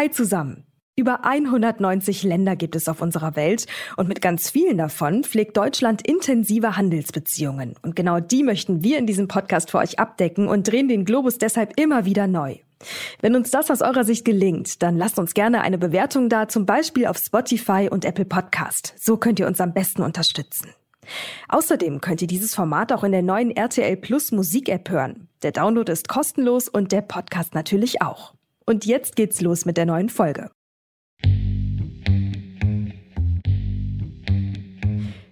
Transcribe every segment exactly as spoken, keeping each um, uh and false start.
Hi zusammen. Über hundertneunzig Länder gibt es auf unserer Welt und mit ganz vielen davon pflegt Deutschland intensive Handelsbeziehungen. Und genau die möchten wir in diesem Podcast für euch abdecken und drehen den Globus deshalb immer wieder neu. Wenn uns das aus eurer Sicht gelingt, dann lasst uns gerne eine Bewertung da, zum Beispiel auf Spotify und Apple Podcast. So könnt ihr uns am besten unterstützen. Außerdem könnt ihr dieses Format auch in der neuen R T L Plus Musik-App hören. Der Download ist kostenlos und der Podcast natürlich auch. Und jetzt geht's los mit der neuen Folge.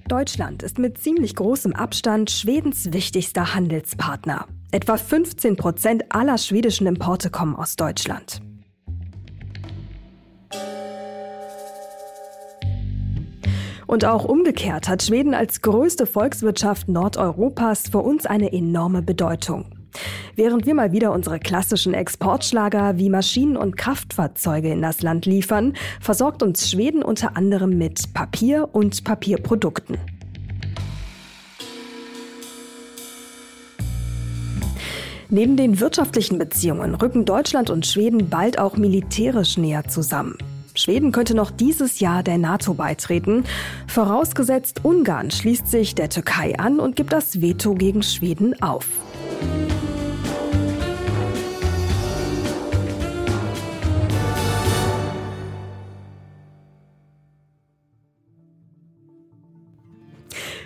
Deutschland ist mit ziemlich großem Abstand Schwedens wichtigster Handelspartner. Etwa fünfzehn Prozent aller schwedischen Importe kommen aus Deutschland. Und auch umgekehrt hat Schweden als größte Volkswirtschaft Nordeuropas für uns eine enorme Bedeutung. Während wir mal wieder unsere klassischen Exportschlager wie Maschinen und Kraftfahrzeuge in das Land liefern, versorgt uns Schweden unter anderem mit Papier und Papierprodukten. Neben den wirtschaftlichen Beziehungen rücken Deutschland und Schweden bald auch militärisch näher zusammen. Schweden könnte noch dieses Jahr der NATO beitreten, vorausgesetzt Ungarn schließt sich der Türkei an und gibt das Veto gegen Schweden auf.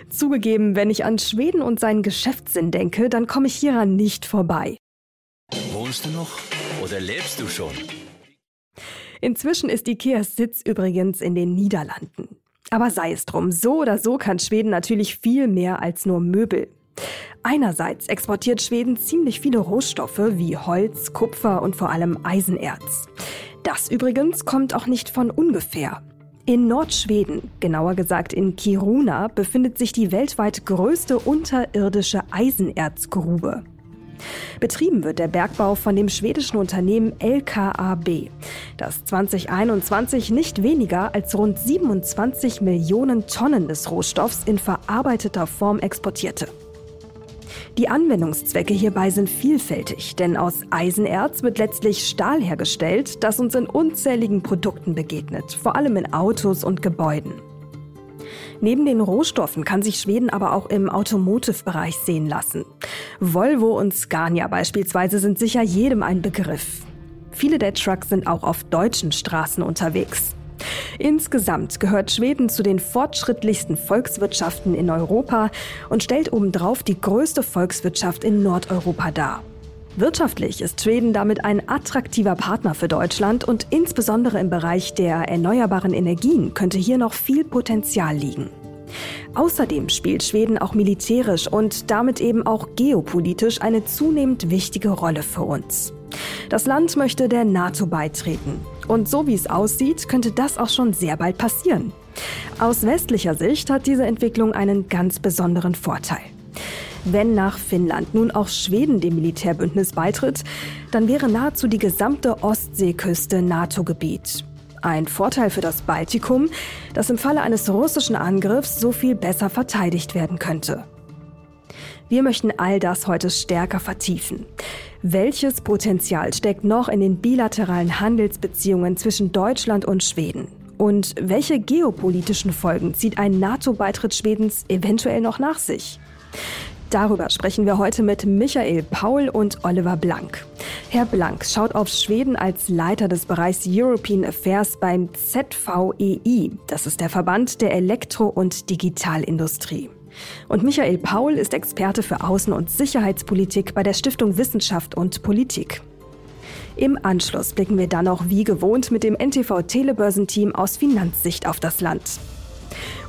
Zugegeben, wenn ich an Schweden und seinen Geschäftssinn denke, dann komme ich hieran nicht vorbei. Wohnst du noch oder lebst du schon? Inzwischen ist Ikeas Sitz übrigens in den Niederlanden. Aber sei es drum, so oder so kann Schweden natürlich viel mehr als nur Möbel. Einerseits exportiert Schweden ziemlich viele Rohstoffe wie Holz, Kupfer und vor allem Eisenerz. Das übrigens kommt auch nicht von ungefähr. In Nordschweden, genauer gesagt in Kiruna, befindet sich die weltweit größte unterirdische Eisenerzgrube. Betrieben wird der Bergbau von dem schwedischen Unternehmen L K A B, das zwanzig einundzwanzig nicht weniger als rund siebenundzwanzig Millionen Tonnen des Rohstoffs in verarbeiteter Form exportierte. Die Anwendungszwecke hierbei sind vielfältig, denn aus Eisenerz wird letztlich Stahl hergestellt, das uns in unzähligen Produkten begegnet, vor allem in Autos und Gebäuden. Neben den Rohstoffen kann sich Schweden aber auch im Automotive-Bereich sehen lassen. Volvo und Scania beispielsweise sind sicher jedem ein Begriff. Viele der Trucks sind auch auf deutschen Straßen unterwegs. Insgesamt gehört Schweden zu den fortschrittlichsten Volkswirtschaften in Europa und stellt obendrauf die größte Volkswirtschaft in Nordeuropa dar. Wirtschaftlich ist Schweden damit ein attraktiver Partner für Deutschland und insbesondere im Bereich der erneuerbaren Energien könnte hier noch viel Potenzial liegen. Außerdem spielt Schweden auch militärisch und damit eben auch geopolitisch eine zunehmend wichtige Rolle für uns. Das Land möchte der NATO beitreten. Und so wie es aussieht, könnte das auch schon sehr bald passieren. Aus westlicher Sicht hat diese Entwicklung einen ganz besonderen Vorteil. Wenn nach Finnland nun auch Schweden dem Militärbündnis beitritt, dann wäre nahezu die gesamte Ostseeküste NATO-Gebiet. Ein Vorteil für das Baltikum, das im Falle eines russischen Angriffs so viel besser verteidigt werden könnte. Wir möchten all das heute stärker vertiefen. Welches Potenzial steckt noch in den bilateralen Handelsbeziehungen zwischen Deutschland und Schweden? Und welche geopolitischen Folgen zieht ein NATO-Beitritt Schwedens eventuell noch nach sich? Darüber sprechen wir heute mit Michael Paul und Oliver Blank. Herr Blank schaut auf Schweden als Leiter des Bereichs European Affairs beim Z V E I. Das ist der Verband der Elektro- und Digitalindustrie. Und Michael Paul ist Experte für Außen- und Sicherheitspolitik bei der Stiftung Wissenschaft und Politik. Im Anschluss blicken wir dann auch wie gewohnt mit dem N T V-Telebörsenteam aus Finanzsicht auf das Land.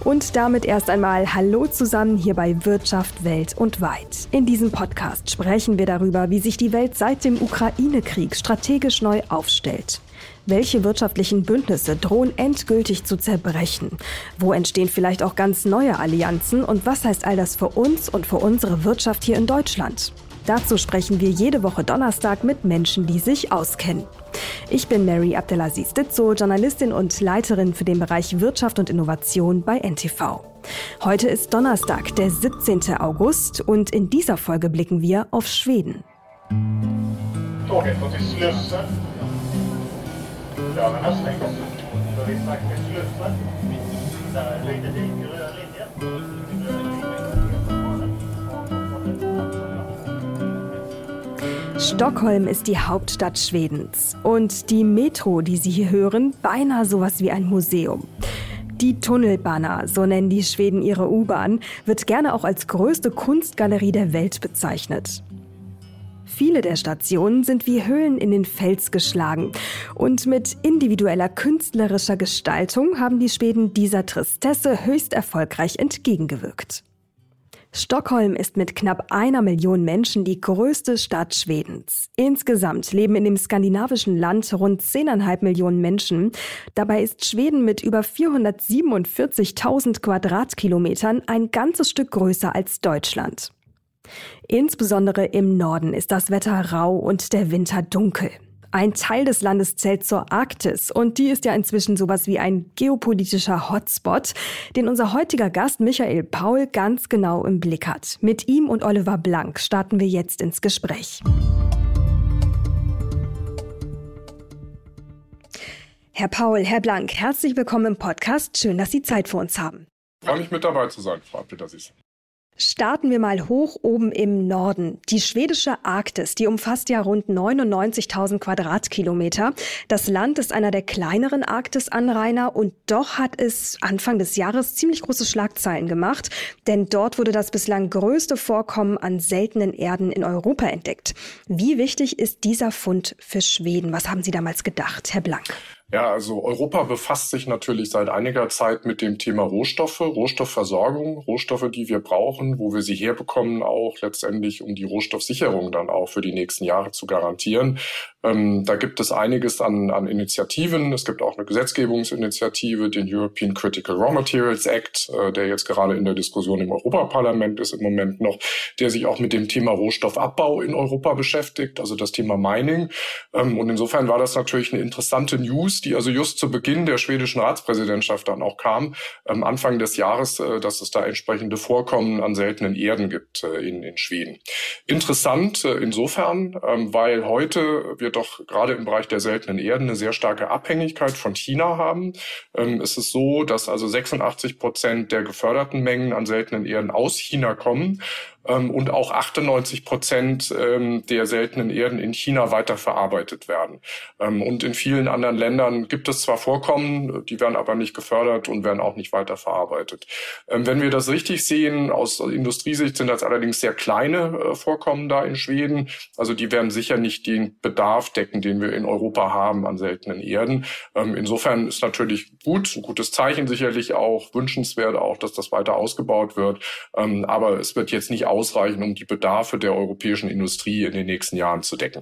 Und damit erst einmal Hallo zusammen hier bei Wirtschaft Welt und Weit. In diesem Podcast sprechen wir darüber, wie sich die Welt seit dem Ukraine-Krieg strategisch neu aufstellt. Welche wirtschaftlichen Bündnisse drohen endgültig zu zerbrechen? Wo entstehen vielleicht auch ganz neue Allianzen? Und was heißt all das für uns und für unsere Wirtschaft hier in Deutschland? Dazu sprechen wir jede Woche Donnerstag mit Menschen, die sich auskennen. Ich bin Mary Abdelaziz-Ditzow, Journalistin und Leiterin für den Bereich Wirtschaft und Innovation bei N T V. Heute ist Donnerstag, der siebzehnten August, und in dieser Folge blicken wir auf Schweden. Okay, was ist los? Stockholm ist die Hauptstadt Schwedens und die Metro, die Sie hier hören, beinahe sowas wie ein Museum. Die Tunnelbana, so nennen die Schweden ihre U-Bahn, wird gerne auch als größte Kunstgalerie der Welt bezeichnet. Viele der Stationen sind wie Höhlen in den Fels geschlagen. Und mit individueller künstlerischer Gestaltung haben die Schweden dieser Tristesse höchst erfolgreich entgegengewirkt. Stockholm ist mit knapp einer Million Menschen die größte Stadt Schwedens. Insgesamt leben in dem skandinavischen Land rund zehn Komma fünf Millionen Menschen. Dabei ist Schweden mit über vierhundertsiebenundvierzigtausend Quadratkilometern ein ganzes Stück größer als Deutschland. Insbesondere im Norden ist das Wetter rau und der Winter dunkel. Ein Teil des Landes zählt zur Arktis und die ist ja inzwischen sowas wie ein geopolitischer Hotspot, den unser heutiger Gast Michael Paul ganz genau im Blick hat. Mit ihm und Oliver Blank starten wir jetzt ins Gespräch. Herr Paul, Herr Blank, herzlich willkommen im Podcast. Schön, dass Sie Zeit für uns haben. Freue mich, mit dabei zu sein, Frau Abdelaziz. Starten wir mal hoch oben im Norden. Die schwedische Arktis, die umfasst ja rund neunundneunzigtausend Quadratkilometer. Das Land ist einer der kleineren Arktis-Anrainer und doch hat es Anfang des Jahres ziemlich große Schlagzeilen gemacht, denn dort wurde das bislang größte Vorkommen an seltenen Erden in Europa entdeckt. Wie wichtig ist dieser Fund für Schweden? Was haben Sie damals gedacht, Herr Blank? Ja, also Europa befasst sich natürlich seit einiger Zeit mit dem Thema Rohstoffe, Rohstoffversorgung, Rohstoffe, die wir brauchen, wo wir sie herbekommen, auch letztendlich, um die Rohstoffsicherung dann auch für die nächsten Jahre zu garantieren. Ähm, da gibt es einiges an, an Initiativen. Es gibt auch eine Gesetzgebungsinitiative, den European Critical Raw Materials Act, äh, der jetzt gerade in der Diskussion im Europaparlament ist im Moment noch, der sich auch mit dem Thema Rohstoffabbau in Europa beschäftigt, also das Thema Mining. Ähm, und insofern war das natürlich eine interessante News, die also just zu Beginn der schwedischen Ratspräsidentschaft dann auch kam, am Anfang des Jahres, dass es da entsprechende Vorkommen an seltenen Erden gibt in, in Schweden. Interessant insofern, weil heute wir doch gerade im Bereich der seltenen Erden eine sehr starke Abhängigkeit von China haben. Es ist so, dass also sechsundachtzig Prozent der geförderten Mengen an seltenen Erden aus China kommen. Und auch achtundneunzig Prozent der seltenen Erden in China weiterverarbeitet werden. Und in vielen anderen Ländern gibt es zwar Vorkommen, die werden aber nicht gefördert und werden auch nicht weiterverarbeitet. Wenn wir das richtig sehen, aus Industriesicht sind das allerdings sehr kleine Vorkommen da in Schweden. Also die werden sicher nicht den Bedarf decken, den wir in Europa haben an seltenen Erden. Insofern ist natürlich gut, ein gutes Zeichen sicherlich auch, wünschenswert auch, dass das weiter ausgebaut wird. Aber es wird jetzt nicht ausreichen, um die Bedarfe der europäischen Industrie in den nächsten Jahren zu decken.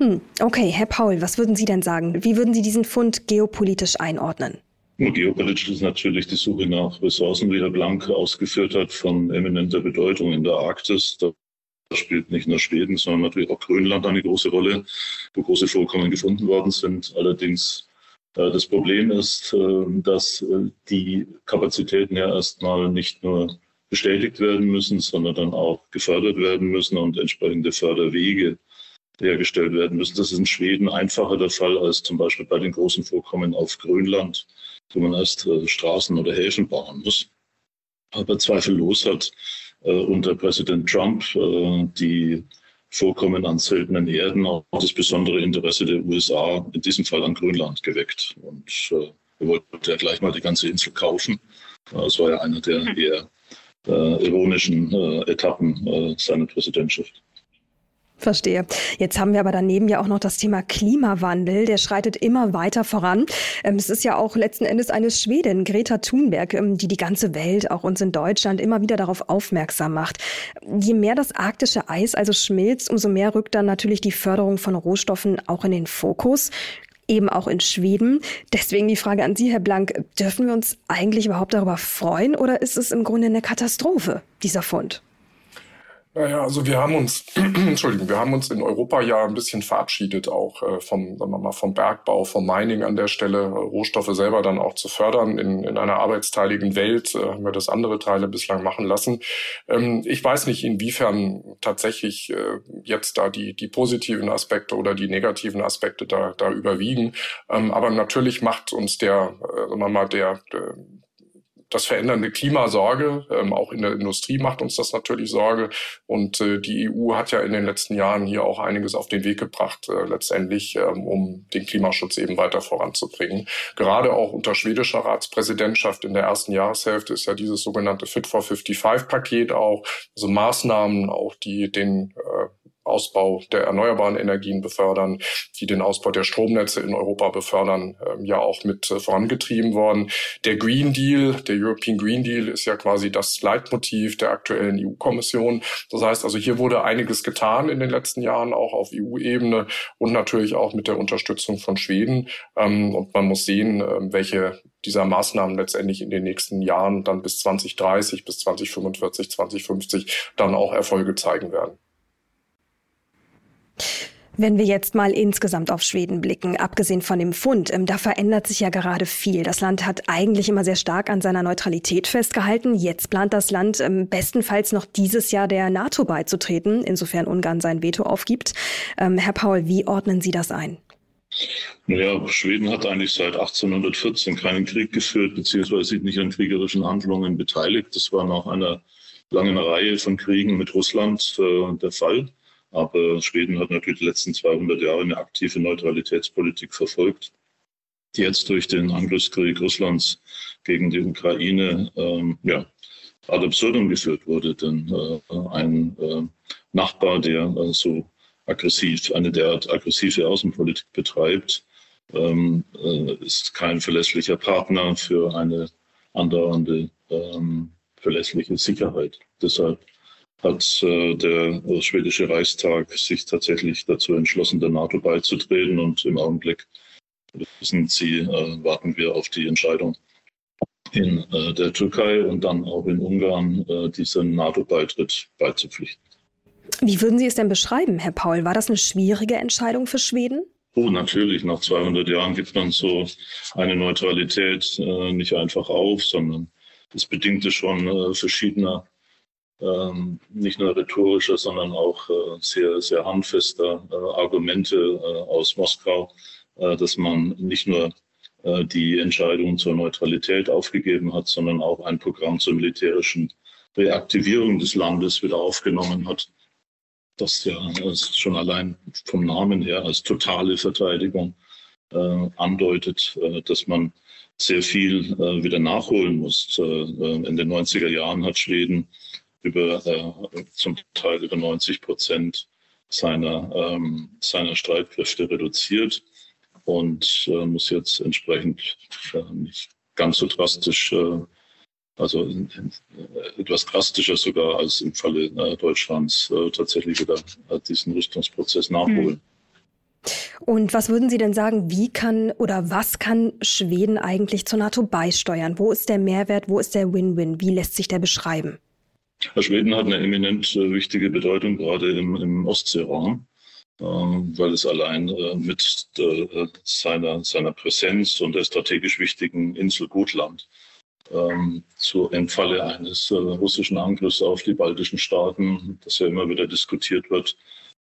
Hm, okay, Herr Paul, was würden Sie denn sagen? Wie würden Sie diesen Fund geopolitisch einordnen? Geopolitisch ist natürlich die Suche nach Ressourcen, wie Herr Blank ausgeführt hat, von eminenter Bedeutung in der Arktis. Da spielt nicht nur Schweden, sondern natürlich auch Grönland eine große Rolle, wo große Vorkommen gefunden worden sind. Allerdings das Problem ist, dass die Kapazitäten ja erstmal nicht nur bestätigt werden müssen, sondern dann auch gefördert werden müssen und entsprechende Förderwege hergestellt werden müssen. Das ist in Schweden einfacher der Fall als zum Beispiel bei den großen Vorkommen auf Grönland, wo man erst äh, Straßen oder Häfen bauen muss. Aber zweifellos hat äh, unter Präsident Trump äh, die Vorkommen an seltenen Erden auch das besondere Interesse der U S A, in diesem Fall an Grönland, geweckt. Und äh, er wollte ja gleich mal die ganze Insel kaufen. Das war ja einer der eher Äh, ironischen äh, Etappen äh, seiner Präsidentschaft. Verstehe. Jetzt haben wir aber daneben ja auch noch das Thema Klimawandel. Der schreitet immer weiter voran. Ähm, es ist ja auch letzten Endes eine Schwedin, Greta Thunberg, ähm, die die ganze Welt, auch uns in Deutschland, immer wieder darauf aufmerksam macht. Je mehr das arktische Eis also schmilzt, umso mehr rückt dann natürlich die Förderung von Rohstoffen auch in den Fokus, eben auch in Schweden. Deswegen die Frage an Sie, Herr Blank, dürfen wir uns eigentlich überhaupt darüber freuen oder ist es im Grunde eine Katastrophe, dieser Fund? Naja, also wir haben uns, Entschuldigung, wir haben uns in Europa ja ein bisschen verabschiedet auch vom, sagen wir mal, vom Bergbau, vom Mining an der Stelle, Rohstoffe selber dann auch zu fördern. In, in einer arbeitsteiligen Welt haben wir das andere Teile bislang machen lassen. Ich weiß nicht, inwiefern tatsächlich jetzt da die, die positiven Aspekte oder die negativen Aspekte da, da überwiegen. Aber natürlich macht uns der, sagen wir mal, der, der das verändernde Klima Sorge, ähm, auch in der Industrie macht uns das natürlich Sorge. Und äh, die E U hat ja in den letzten Jahren hier auch einiges auf den Weg gebracht, äh, letztendlich, ähm, um den Klimaschutz eben weiter voranzubringen. Gerade auch unter schwedischer Ratspräsidentschaft in der ersten Jahreshälfte ist ja dieses sogenannte Fit for fünfundfünfzig-Paket auch, also Maßnahmen auch, die den äh, Ausbau der erneuerbaren Energien befördern, die den Ausbau der Stromnetze in Europa befördern, ähm, ja auch mit äh, vorangetrieben worden. Der Green Deal, der European Green Deal ist ja quasi das Leitmotiv der aktuellen E U-Kommission. Das heißt also, hier wurde einiges getan in den letzten Jahren, auch auf E U-Ebene und natürlich auch mit der Unterstützung von Schweden. Ähm, und man muss sehen, äh, welche dieser Maßnahmen letztendlich in den nächsten Jahren dann bis zwanzig dreißig, bis zwanzig fünfundvierzig, zwanzig fünfzig dann auch Erfolge zeigen werden. Wenn wir jetzt mal insgesamt auf Schweden blicken, abgesehen von dem Pfund, da verändert sich ja gerade viel. Das Land hat eigentlich immer sehr stark an seiner Neutralität festgehalten. Jetzt plant das Land bestenfalls noch dieses Jahr der NATO beizutreten, insofern Ungarn sein Veto aufgibt. Herr Paul, wie ordnen Sie das ein? Naja, Schweden hat eigentlich seit achtzehnhundertvierzehn keinen Krieg geführt, beziehungsweise sich nicht an kriegerischen Handlungen beteiligt. Das war nach einer langen Reihe von Kriegen mit Russland äh, der Fall. Aber Schweden hat natürlich die letzten zweihundert Jahre eine aktive Neutralitätspolitik verfolgt, die jetzt durch den Angriffskrieg Russlands gegen die Ukraine ähm, ja, ad absurdum geführt wurde. Denn äh, ein äh, Nachbar, der äh, so aggressiv, eine derart aggressive Außenpolitik betreibt, ähm, äh, ist kein verlässlicher Partner für eine andauernde ähm, verlässliche Sicherheit. Deshalb hat äh, der äh, schwedische Reichstag sich tatsächlich dazu entschlossen, der NATO beizutreten. Und im Augenblick, wissen Sie, äh, warten wir auf die Entscheidung in äh, der Türkei und dann auch in Ungarn, äh, diesem NATO-Beitritt beizupflichten. Wie würden Sie es denn beschreiben, Herr Paul? War das eine schwierige Entscheidung für Schweden? Oh, natürlich. Nach zweihundert Jahren gibt man so eine Neutralität äh, nicht einfach auf, sondern es bedingte schon äh, verschiedene Ähm, nicht nur rhetorischer, sondern auch äh, sehr, sehr handfester äh, Argumente äh, aus Moskau, äh, dass man nicht nur äh, die Entscheidung zur Neutralität aufgegeben hat, sondern auch ein Programm zur militärischen Reaktivierung des Landes wieder aufgenommen hat, das ja äh, schon allein vom Namen her als totale Verteidigung äh, andeutet, äh, dass man sehr viel äh, wieder nachholen muss. Äh, in den neunziger Jahren hat Schweden über äh, zum Teil über neunzig Prozent seiner, ähm, seiner Streitkräfte reduziert und äh, muss jetzt entsprechend äh, nicht ganz so drastisch, äh, also in, in, etwas drastischer sogar als im Falle äh, Deutschlands, äh, tatsächlich wieder äh, diesen Rüstungsprozess nachholen. Und was würden Sie denn sagen, wie kann oder was kann Schweden eigentlich zur NATO beisteuern? Wo ist der Mehrwert, wo ist der Win-Win? Wie lässt sich der beschreiben? Schweden hat eine eminent äh, wichtige Bedeutung, gerade im, im Ostseeraum, äh, weil es allein äh, mit äh, seiner, seiner Präsenz und der strategisch wichtigen Insel Gotland äh, zu, im Falle eines äh, russischen Angriffs auf die baltischen Staaten, das ja immer wieder diskutiert wird,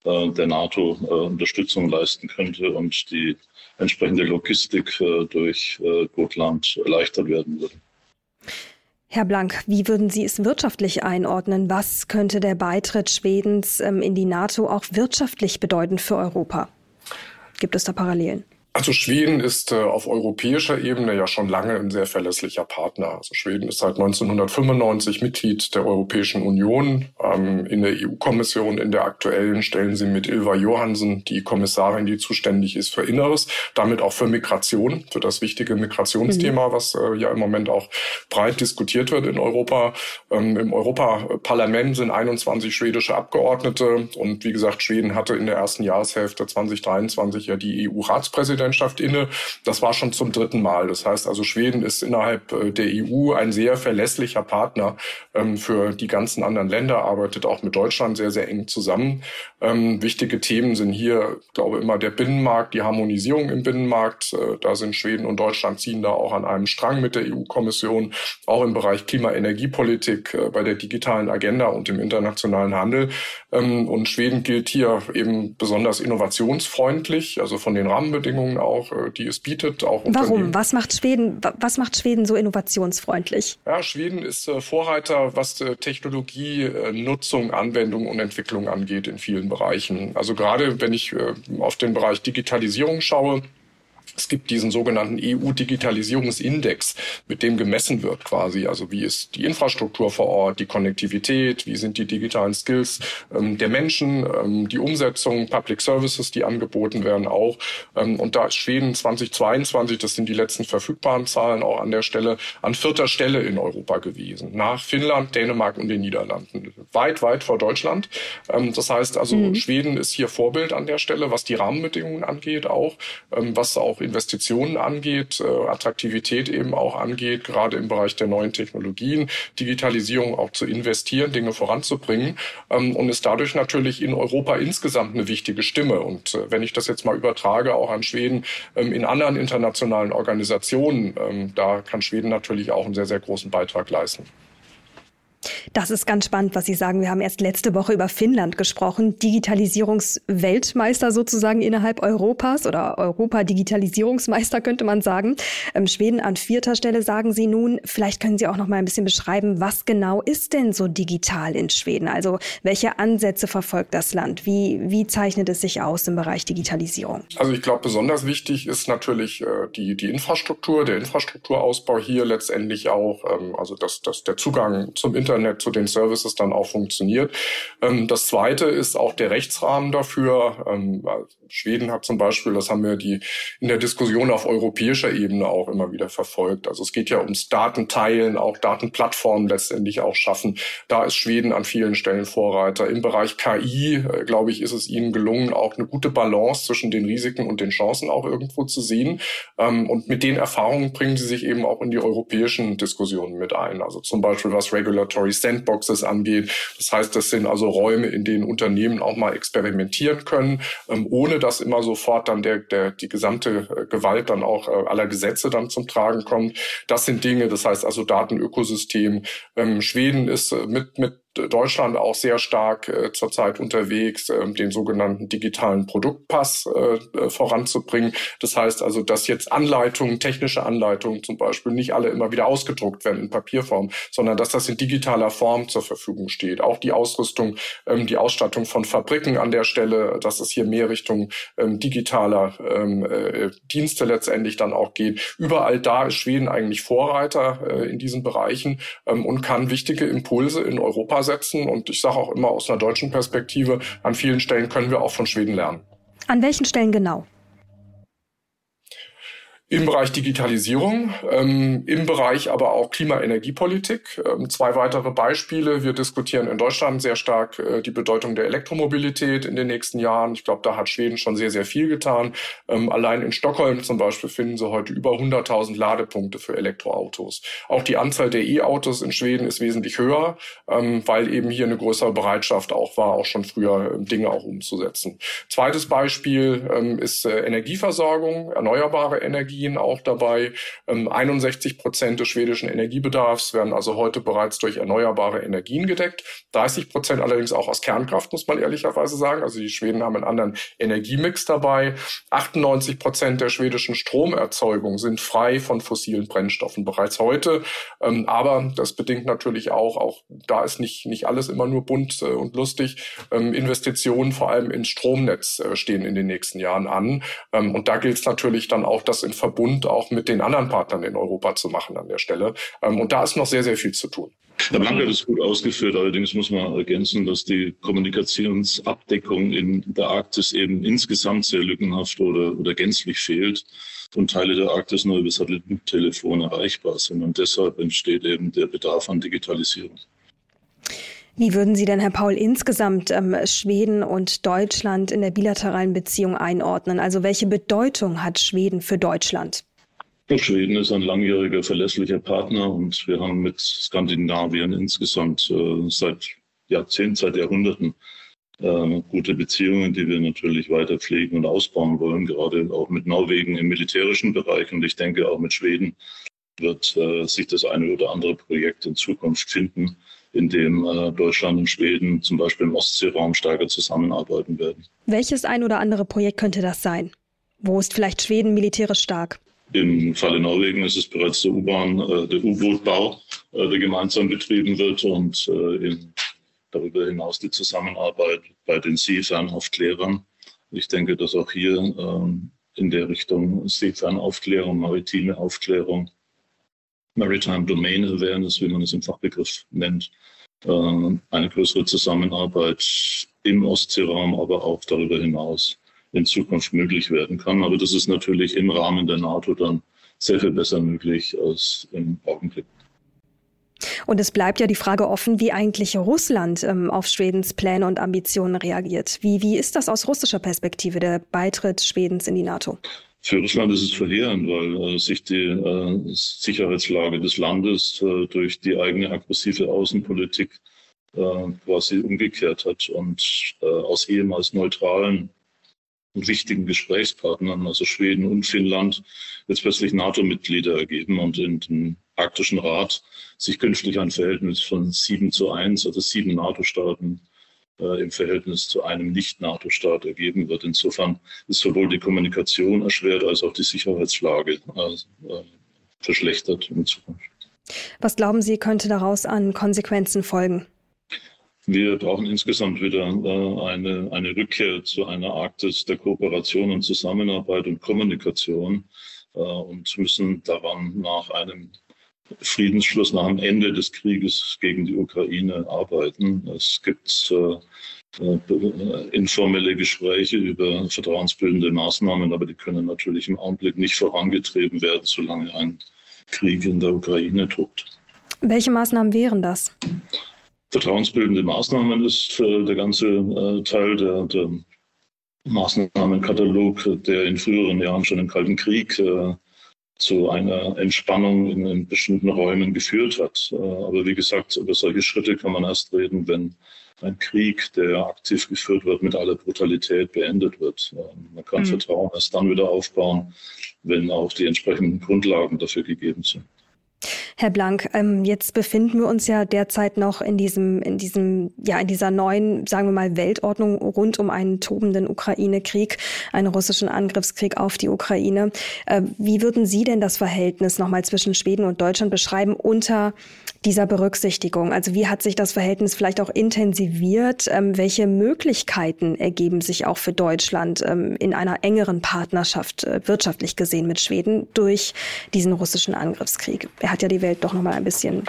äh, der NATO äh, Unterstützung leisten könnte und die entsprechende Logistik äh, durch äh, Gotland erleichtert werden würde. Herr Blank, wie würden Sie es wirtschaftlich einordnen? Was könnte der Beitritt Schwedens in die NATO auch wirtschaftlich bedeuten für Europa? Gibt es da Parallelen? Also Schweden ist äh, auf europäischer Ebene ja schon lange ein sehr verlässlicher Partner. Also Schweden ist seit neunzehnhundertfünfundneunzig Mitglied der Europäischen Union. Ähm, in der E U-Kommission, in der aktuellen, stellen sie mit Ilva Johansen die Kommissarin, die zuständig ist für Inneres, damit auch für Migration, für das wichtige Migrationsthema, mhm. was äh, ja im Moment auch breit diskutiert wird in Europa. Ähm, im Europaparlament sind einundzwanzig schwedische Abgeordnete. Und wie gesagt, Schweden hatte in der ersten Jahreshälfte zweitausenddreiundzwanzig ja die E U-Ratspräsidentschaft. Präsidentschaft inne. Das war schon zum dritten Mal. Das heißt also, Schweden ist innerhalb der E U ein sehr verlässlicher Partner ähm, für die ganzen anderen Länder, arbeitet auch mit Deutschland sehr, sehr eng zusammen. Ähm, wichtige Themen sind hier, glaube ich, immer der Binnenmarkt, die Harmonisierung im Binnenmarkt. Äh, da sind Schweden und Deutschland ziehen da auch an einem Strang mit der E U-Kommission, auch im Bereich Klima-Energiepolitik, äh, bei der digitalen Agenda und dem internationalen Handel. Ähm, und Schweden gilt hier eben besonders innovationsfreundlich, also von den Rahmenbedingungen auch, äh, die es bietet. Auch Warum? Was macht Schweden, was macht Schweden so innovationsfreundlich? Ja, Schweden ist äh, Vorreiter, was äh, Technologie, äh, Nutzung, Anwendung und Entwicklung angeht in vielen Bereichen. Also gerade wenn ich äh, auf den Bereich Digitalisierung schaue, es gibt diesen sogenannten E U-Digitalisierungsindex, mit dem gemessen wird quasi. Also wie ist die Infrastruktur vor Ort, die Konnektivität, wie sind die digitalen Skills ähm, der Menschen, ähm, die Umsetzung, Public Services, die angeboten werden auch. Ähm, und da ist Schweden zweitausendzweiundzwanzig, das sind die letzten verfügbaren Zahlen auch an der Stelle, an vierter Stelle in Europa gewesen. Nach Finnland, Dänemark und den Niederlanden. Weit, weit vor Deutschland. Ähm, das heißt also, mhm. Schweden ist hier Vorbild an der Stelle, was die Rahmenbedingungen angeht auch, ähm, was auch Investitionen angeht, äh, Attraktivität eben auch angeht, gerade im Bereich der neuen Technologien, Digitalisierung auch zu investieren, Dinge voranzubringen, ähm, und ist dadurch natürlich in Europa insgesamt eine wichtige Stimme. Und äh, wenn ich das jetzt mal übertrage, auch an Schweden, ähm, in anderen internationalen Organisationen, ähm, da kann Schweden natürlich auch einen sehr, sehr großen Beitrag leisten. Das ist ganz spannend, was Sie sagen. Wir haben erst letzte Woche über Finnland gesprochen. Digitalisierungsweltmeister sozusagen innerhalb Europas oder Europa-Digitalisierungsmeister könnte man sagen. Ähm, Schweden an vierter Stelle sagen Sie nun. Vielleicht können Sie auch noch mal ein bisschen beschreiben, was genau ist denn so digital in Schweden? Also welche Ansätze verfolgt das Land? Wie, wie zeichnet es sich aus im Bereich Digitalisierung? Also ich glaube, besonders wichtig ist natürlich äh, die, die Infrastruktur, der Infrastrukturausbau hier letztendlich auch, ähm, also dass, dass der Zugang zum Internet zu den Services dann auch funktioniert. Das Zweite ist auch der Rechtsrahmen dafür. Schweden hat zum Beispiel, das haben wir die in der Diskussion auf europäischer Ebene auch immer wieder verfolgt. Also es geht ja ums Datenteilen, auch Datenplattformen letztendlich auch schaffen. Da ist Schweden an vielen Stellen Vorreiter. Im Bereich K I, glaube ich, ist es ihnen gelungen, auch eine gute Balance zwischen den Risiken und den Chancen auch irgendwo zu sehen. Und mit den Erfahrungen bringen sie sich eben auch in die europäischen Diskussionen mit ein. Also zum Beispiel was Regulatory Sandboxes angeht. Das heißt, das sind also Räume, in denen Unternehmen auch mal experimentieren können, ohne dass immer sofort dann der, der, die gesamte Gewalt dann auch aller Gesetze dann zum Tragen kommt. Das sind Dinge, das heißt also Datenökosystem. Schweden ist mit, mit Deutschland auch sehr stark äh, zurzeit unterwegs, äh, den sogenannten digitalen Produktpass äh, voranzubringen. Das heißt also, dass jetzt Anleitungen, technische Anleitungen zum Beispiel nicht alle immer wieder ausgedruckt werden in Papierform, sondern dass das in digitaler Form zur Verfügung steht. Auch die Ausrüstung, ähm, die Ausstattung von Fabriken an der Stelle, dass es hier mehr Richtung ähm, digitaler ähm, äh, Dienste letztendlich dann auch geht. Überall da ist Schweden eigentlich Vorreiter äh, in diesen Bereichen ähm, und kann wichtige Impulse in Europa setzen. Und ich sage auch immer aus einer deutschen Perspektive, an vielen Stellen können wir auch von Schweden lernen. An welchen Stellen genau? Im Bereich Digitalisierung, ähm, im Bereich aber auch Klima-Energiepolitik. Ähm, zwei weitere Beispiele. Wir diskutieren in Deutschland sehr stark äh, die Bedeutung der Elektromobilität in den nächsten Jahren. Ich glaube, da hat Schweden schon sehr, sehr viel getan. Ähm, allein in Stockholm zum Beispiel finden Sie heute über hunderttausend Ladepunkte für Elektroautos. Auch die Anzahl der E-Autos in Schweden ist wesentlich höher, ähm, weil eben hier eine größere Bereitschaft auch war, auch schon früher ähm, Dinge auch umzusetzen. Zweites Beispiel ähm, ist äh, Energieversorgung, erneuerbare Energie. Auch dabei. einundsechzig Prozent des schwedischen Energiebedarfs werden also heute bereits durch erneuerbare Energien gedeckt. dreißig Prozent allerdings auch aus Kernkraft, muss man ehrlicherweise sagen. Also die Schweden haben einen anderen Energiemix dabei. achtundneunzig Prozent der schwedischen Stromerzeugung sind frei von fossilen Brennstoffen bereits heute. Aber das bedingt natürlich auch, auch da ist nicht, nicht alles immer nur bunt und lustig. Investitionen vor allem ins Stromnetz stehen in den nächsten Jahren an. Und da gilt es natürlich dann auch, das in Verbund auch mit den anderen Partnern in Europa zu machen an der Stelle. Und da ist noch sehr, sehr viel zu tun. Herr Blank hat es gut ausgeführt. Allerdings muss man ergänzen, dass die Kommunikationsabdeckung in der Arktis eben insgesamt sehr lückenhaft oder, oder gänzlich fehlt und Teile der Arktis nur über Satellitentelefone erreichbar sind. Und deshalb entsteht eben der Bedarf an Digitalisierung. Wie würden Sie denn, Herr Paul, insgesamt ähm, Schweden und Deutschland in der bilateralen Beziehung einordnen? Also welche Bedeutung hat Schweden für Deutschland? Ja, Schweden ist ein langjähriger, verlässlicher Partner und wir haben mit Skandinavien insgesamt äh, seit Jahrzehnten, seit Jahrhunderten äh, gute Beziehungen, die wir natürlich weiter pflegen und ausbauen wollen, gerade auch mit Norwegen im militärischen Bereich. Und ich denke, auch mit Schweden wird äh, sich das eine oder andere Projekt in Zukunft finden, in dem äh, Deutschland und Schweden zum Beispiel im Ostseeraum stärker zusammenarbeiten werden. Welches ein oder andere Projekt könnte das sein? Wo ist vielleicht Schweden militärisch stark? Im Falle Norwegen ist es bereits der U-Bahn, äh, der U-Boot-Bau, äh, der gemeinsam betrieben wird und äh, in, darüber hinaus die Zusammenarbeit bei den Seefernaufklärern. Ich denke, dass auch hier äh, in der Richtung Seefernaufklärung, maritime Aufklärung, Maritime Domain Awareness, wie man es im Fachbegriff nennt, eine größere Zusammenarbeit im Ostseeraum, aber auch darüber hinaus in Zukunft möglich werden kann. Aber das ist natürlich im Rahmen der NATO dann sehr viel besser möglich als im Augenblick. Und es bleibt ja die Frage offen, wie eigentlich Russland auf Schwedens Pläne und Ambitionen reagiert. Wie, wie ist das aus russischer Perspektive, der Beitritt Schwedens in die NATO? Für Russland ist es verheerend, weil äh, sich die äh, Sicherheitslage des Landes äh, durch die eigene aggressive Außenpolitik äh, quasi umgekehrt hat und äh, aus ehemals neutralen und wichtigen Gesprächspartnern, also Schweden und Finnland, jetzt plötzlich NATO-Mitglieder ergeben und in den Arktischen Rat sich künftig ein Verhältnis von sieben zu eins, also sieben NATO-Staaten, im Verhältnis zu einem Nicht-NATO-Staat ergeben wird. Insofern ist sowohl die Kommunikation erschwert als auch die Sicherheitslage äh, verschlechtert in Zukunft. Was glauben Sie, könnte daraus an Konsequenzen folgen? Wir brauchen insgesamt wieder äh, eine, eine Rückkehr zu einer Arktis der Kooperation und Zusammenarbeit und Kommunikation äh, und müssen daran nach einem Friedensschluss nach dem Ende des Krieges gegen die Ukraine arbeiten. Es gibt äh, informelle Gespräche über vertrauensbildende Maßnahmen, aber die können natürlich im Augenblick nicht vorangetrieben werden, solange ein Krieg in der Ukraine tobt. Welche Maßnahmen wären das? Vertrauensbildende Maßnahmen ist äh, der ganze äh, Teil der, der Maßnahmenkatalog, der in früheren Jahren schon im Kalten Krieg äh, zu einer Entspannung in, in bestimmten Räumen geführt hat. Aber wie gesagt, über solche Schritte kann man erst reden, wenn ein Krieg, der aktiv geführt wird, mit aller Brutalität beendet wird. Man kann mhm. Vertrauen erst dann wieder aufbauen, wenn auch die entsprechenden Grundlagen dafür gegeben sind. Herr Blank, ähm, jetzt befinden wir uns ja derzeit noch in diesem, in diesem, ja, in dieser neuen, sagen wir mal, Weltordnung rund um einen tobenden Ukraine-Krieg, einen russischen Angriffskrieg auf die Ukraine. Äh, wie würden Sie denn das Verhältnis nochmal zwischen Schweden und Deutschland beschreiben unter dieser Berücksichtigung? Also wie hat sich das Verhältnis vielleicht auch intensiviert? Ähm, welche Möglichkeiten ergeben sich auch für Deutschland ähm, in einer engeren Partnerschaft, äh, wirtschaftlich gesehen, mit Schweden durch diesen russischen Angriffskrieg? Er hat ja die Welt doch nochmal ein bisschen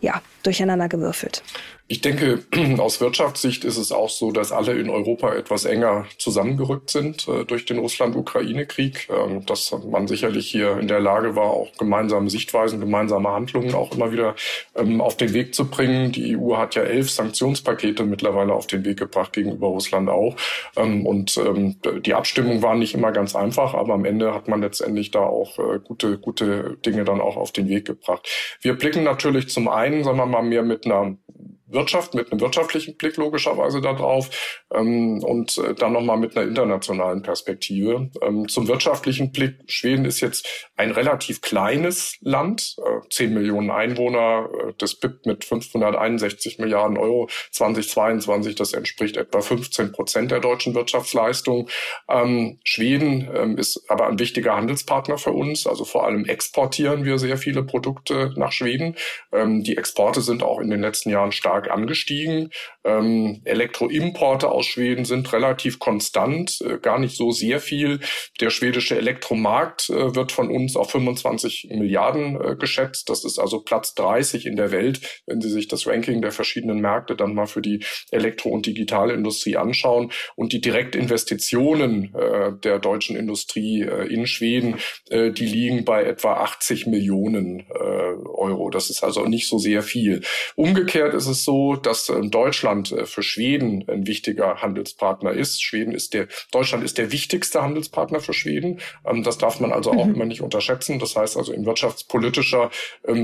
ja, durcheinander gewürfelt. Ich denke, aus Wirtschaftssicht ist es auch so, dass alle in Europa etwas enger zusammengerückt sind äh, durch den Russland-Ukraine-Krieg. Ähm, dass man sicherlich hier in der Lage war, auch gemeinsame Sichtweisen, gemeinsame Handlungen auch immer wieder ähm, auf den Weg zu bringen. Die E U hat ja elf Sanktionspakete mittlerweile auf den Weg gebracht, gegenüber Russland auch. Ähm, und ähm, die Abstimmung war nicht immer ganz einfach, aber am Ende hat man letztendlich da auch äh, gute, gute Dinge dann auch auf den Weg gebracht. Wir blicken natürlich zum einen, sagen wir mal, mehr mit einer Wirtschaft, mit einem wirtschaftlichen Blick logischerweise da drauf ähm, und äh, dann nochmal mit einer internationalen Perspektive. Ähm, zum wirtschaftlichen Blick, Schweden ist jetzt ein relativ kleines Land, äh, zehn Millionen Einwohner, äh, das B I P mit fünfhunderteinundsechzig Milliarden Euro zweitausendzweiundzwanzig, das entspricht etwa fünfzehn Prozent der deutschen Wirtschaftsleistung. Ähm, Schweden ähm, ist aber ein wichtiger Handelspartner für uns, also vor allem exportieren wir sehr viele Produkte nach Schweden. Ähm, die Exporte sind auch in den letzten Jahren stark angestiegen. Ähm, Elektroimporte aus Schweden sind relativ konstant, äh, gar nicht so sehr viel. Der schwedische Elektromarkt äh, wird von uns auf fünfundzwanzig Milliarden äh, geschätzt. Das ist also Platz dreißig in der Welt, wenn Sie sich das Ranking der verschiedenen Märkte dann mal für die Elektro- und Digitalindustrie anschauen. Und die Direktinvestitionen äh, der deutschen Industrie äh, in Schweden, äh, die liegen bei etwa achtzig Millionen äh, Euro. Das ist also nicht so sehr viel. Umgekehrt ist es so, dass Deutschland für Schweden ein wichtiger Handelspartner ist. Schweden ist der, Deutschland ist der wichtigste Handelspartner für Schweden. Das darf man also auch mhm. immer nicht unterschätzen. Das heißt also, in wirtschaftspolitischer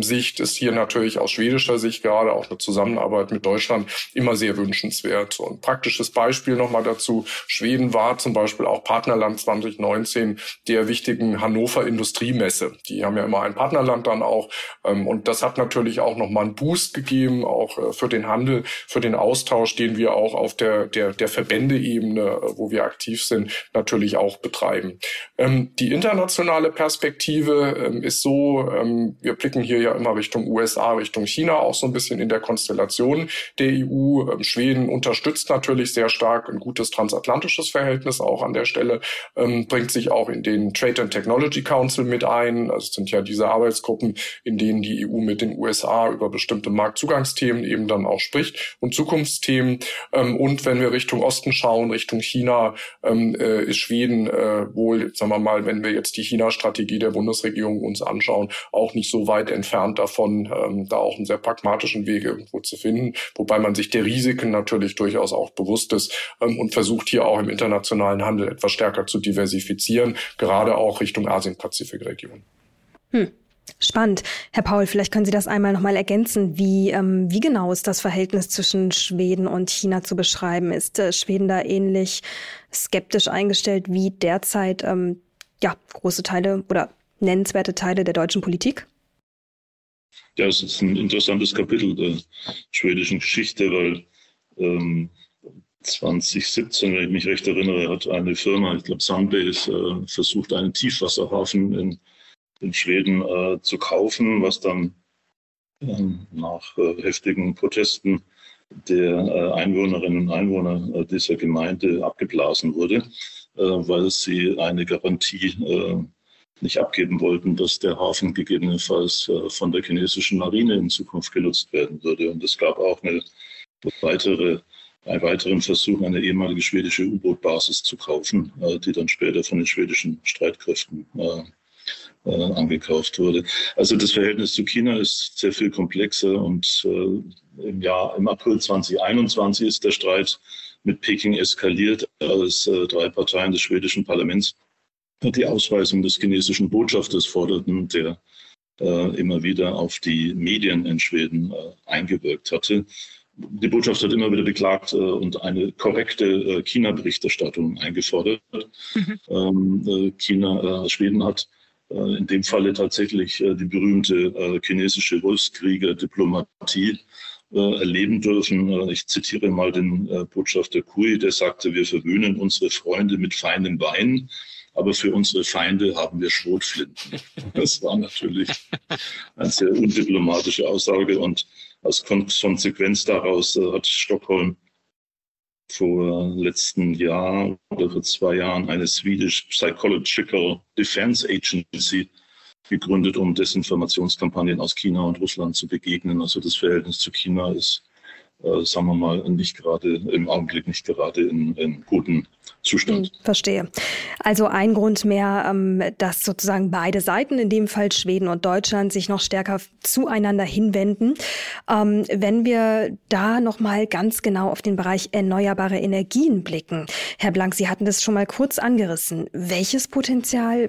Sicht ist hier natürlich aus schwedischer Sicht gerade auch eine Zusammenarbeit mit Deutschland immer sehr wünschenswert. Und praktisches Beispiel nochmal dazu. Schweden war zum Beispiel auch Partnerland zwanzig neunzehn der wichtigen Hannover Industriemesse. Die haben ja immer ein Partnerland dann auch. Und das hat natürlich auch nochmal einen Boost gegeben, auch für den Handel, für den Austausch, den wir auch auf der, der, der Verbändeebene, wo wir aktiv sind, natürlich auch betreiben. Die internationale Perspektive ist so, wir blicken hier ja immer Richtung U S A, Richtung China, auch so ein bisschen in der Konstellation der E U. Schweden unterstützt natürlich sehr stark ein gutes transatlantisches Verhältnis auch an der Stelle, bringt sich auch in den Trade and Technology Council mit ein. Also es sind ja diese Arbeitsgruppen, in denen die E U mit den U S A über bestimmte Marktzugangsthemen eben dann auch spricht und Zukunftsthemen. Und wenn wir Richtung Osten schauen, Richtung China, ist Schweden wohl, sagen wir mal, wenn wir jetzt die China-Strategie der Bundesregierung uns anschauen, auch nicht so weit entfernt davon, da auch einen sehr pragmatischen Weg irgendwo zu finden, wobei man sich der Risiken natürlich durchaus auch bewusst ist und versucht hier auch im internationalen Handel etwas stärker zu diversifizieren, gerade auch Richtung Asien-Pazifik-Region. Hm. Spannend. Herr Paul, vielleicht können Sie das einmal nochmal ergänzen. Wie, ähm, wie genau ist das Verhältnis zwischen Schweden und China zu beschreiben? Ist äh, Schweden da ähnlich skeptisch eingestellt wie derzeit ähm, ja, große Teile oder nennenswerte Teile der deutschen Politik? Ja, es ist ein interessantes Kapitel der schwedischen Geschichte, weil ähm, zwanzig siebzehn, wenn ich mich recht erinnere, hat eine Firma, ich glaube Sunbase, äh, versucht, einen Tiefwasserhafen in in Schweden äh, zu kaufen, was dann äh, nach äh, heftigen Protesten der äh, Einwohnerinnen und Einwohner äh, dieser Gemeinde abgeblasen wurde, äh, weil sie eine Garantie äh, nicht abgeben wollten, dass der Hafen gegebenenfalls äh, von der chinesischen Marine in Zukunft genutzt werden würde. Und es gab auch eine weitere, einen weiteren Versuch, eine ehemalige schwedische U-Boot-Basis zu kaufen, äh, die dann später von den schwedischen Streitkräften äh, angekauft wurde. Also das Verhältnis zu China ist sehr viel komplexer und äh, im Jahr, im April zwanzig einundzwanzig ist der Streit mit Peking eskaliert, als äh, drei Parteien des schwedischen Parlaments die Ausweisung des chinesischen Botschafters forderten, der äh, immer wieder auf die Medien in Schweden äh, eingewirkt hatte. Die Botschaft hat immer wieder beklagt äh, und eine korrekte äh, China-Berichterstattung eingefordert. Mhm. Ähm, äh, China, äh, Schweden hat in dem Falle tatsächlich die berühmte chinesische Wolfskrieger-Diplomatie erleben dürfen. Ich zitiere mal den Botschafter Kui, der sagte, wir verwöhnen unsere Freunde mit feinem Wein, aber für unsere Feinde haben wir Schrotflinten. Das war natürlich eine sehr undiplomatische Aussage und als Konsequenz daraus hat Stockholm vor letzten Jahr oder vor zwei Jahren eine Swedish Psychological Defense Agency gegründet, um Desinformationskampagnen aus China und Russland zu begegnen. Also das Verhältnis zu China ist, äh, sagen wir mal, nicht gerade im Augenblick nicht gerade in, in gutem Zustand. Verstehe. Also ein Grund mehr, ähm, dass sozusagen beide Seiten, in dem Fall Schweden und Deutschland, sich noch stärker zueinander hinwenden. Ähm, wenn wir da nochmal ganz genau auf den Bereich erneuerbare Energien blicken. Herr Blank, Sie hatten das schon mal kurz angerissen. Welches Potenzial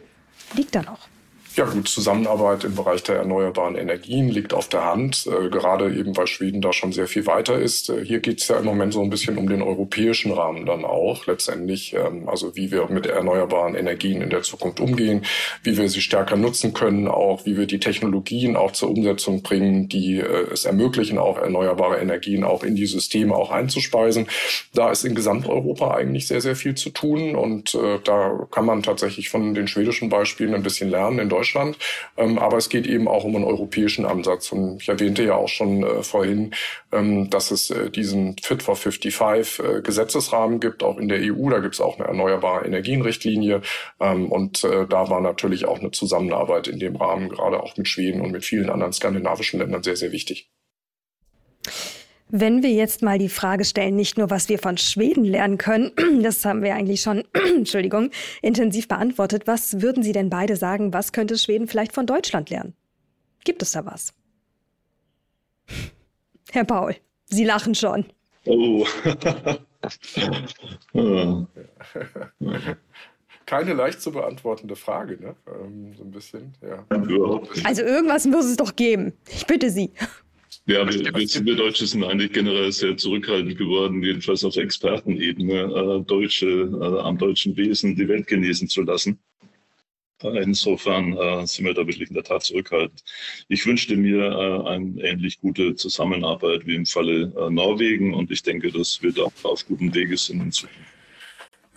liegt da noch? Ja gut, Zusammenarbeit im Bereich der erneuerbaren Energien liegt auf der Hand, äh, gerade eben weil Schweden da schon sehr viel weiter ist. Äh, hier geht es ja im Moment so ein bisschen um den europäischen Rahmen dann auch letztendlich, ähm, also wie wir mit erneuerbaren Energien in der Zukunft umgehen, wie wir sie stärker nutzen können, auch wie wir die Technologien auch zur Umsetzung bringen, die äh, es ermöglichen, auch erneuerbare Energien auch in die Systeme auch einzuspeisen. Da ist in Gesamteuropa eigentlich sehr, sehr viel zu tun und äh, da kann man tatsächlich von den schwedischen Beispielen ein bisschen lernen. In Deutschland. Aber es geht eben auch um einen europäischen Ansatz. Und ich erwähnte ja auch schon vorhin, dass es diesen Fit for fünfundfünfzig Gesetzesrahmen gibt, auch in der E U. Da gibt es auch eine erneuerbare Energienrichtlinie. Und da war natürlich auch eine Zusammenarbeit in dem Rahmen, gerade auch mit Schweden und mit vielen anderen skandinavischen Ländern, sehr, sehr wichtig. Wenn wir jetzt mal die Frage stellen, nicht nur, was wir von Schweden lernen können, das haben wir eigentlich schon, Entschuldigung, intensiv beantwortet. Was würden Sie denn beide sagen, was könnte Schweden vielleicht von Deutschland lernen? Gibt es da was? Herr Paul, Sie lachen schon. Oh. Keine leicht zu beantwortende Frage, ne? Ähm, so ein bisschen, ja. Also irgendwas muss es doch geben. Ich bitte Sie. Ja, wir, wir, wir Deutsche sind eigentlich generell sehr zurückhaltend geworden, jedenfalls auf Expertenebene, äh, Deutsche äh, am deutschen Wesen die Welt genesen zu lassen. Insofern äh, sind wir da wirklich in der Tat zurückhaltend. Ich wünschte mir äh, eine ähnlich gute Zusammenarbeit wie im Falle äh, Norwegen, und ich denke, dass wir da auf gutem Wege sind in Zukunft.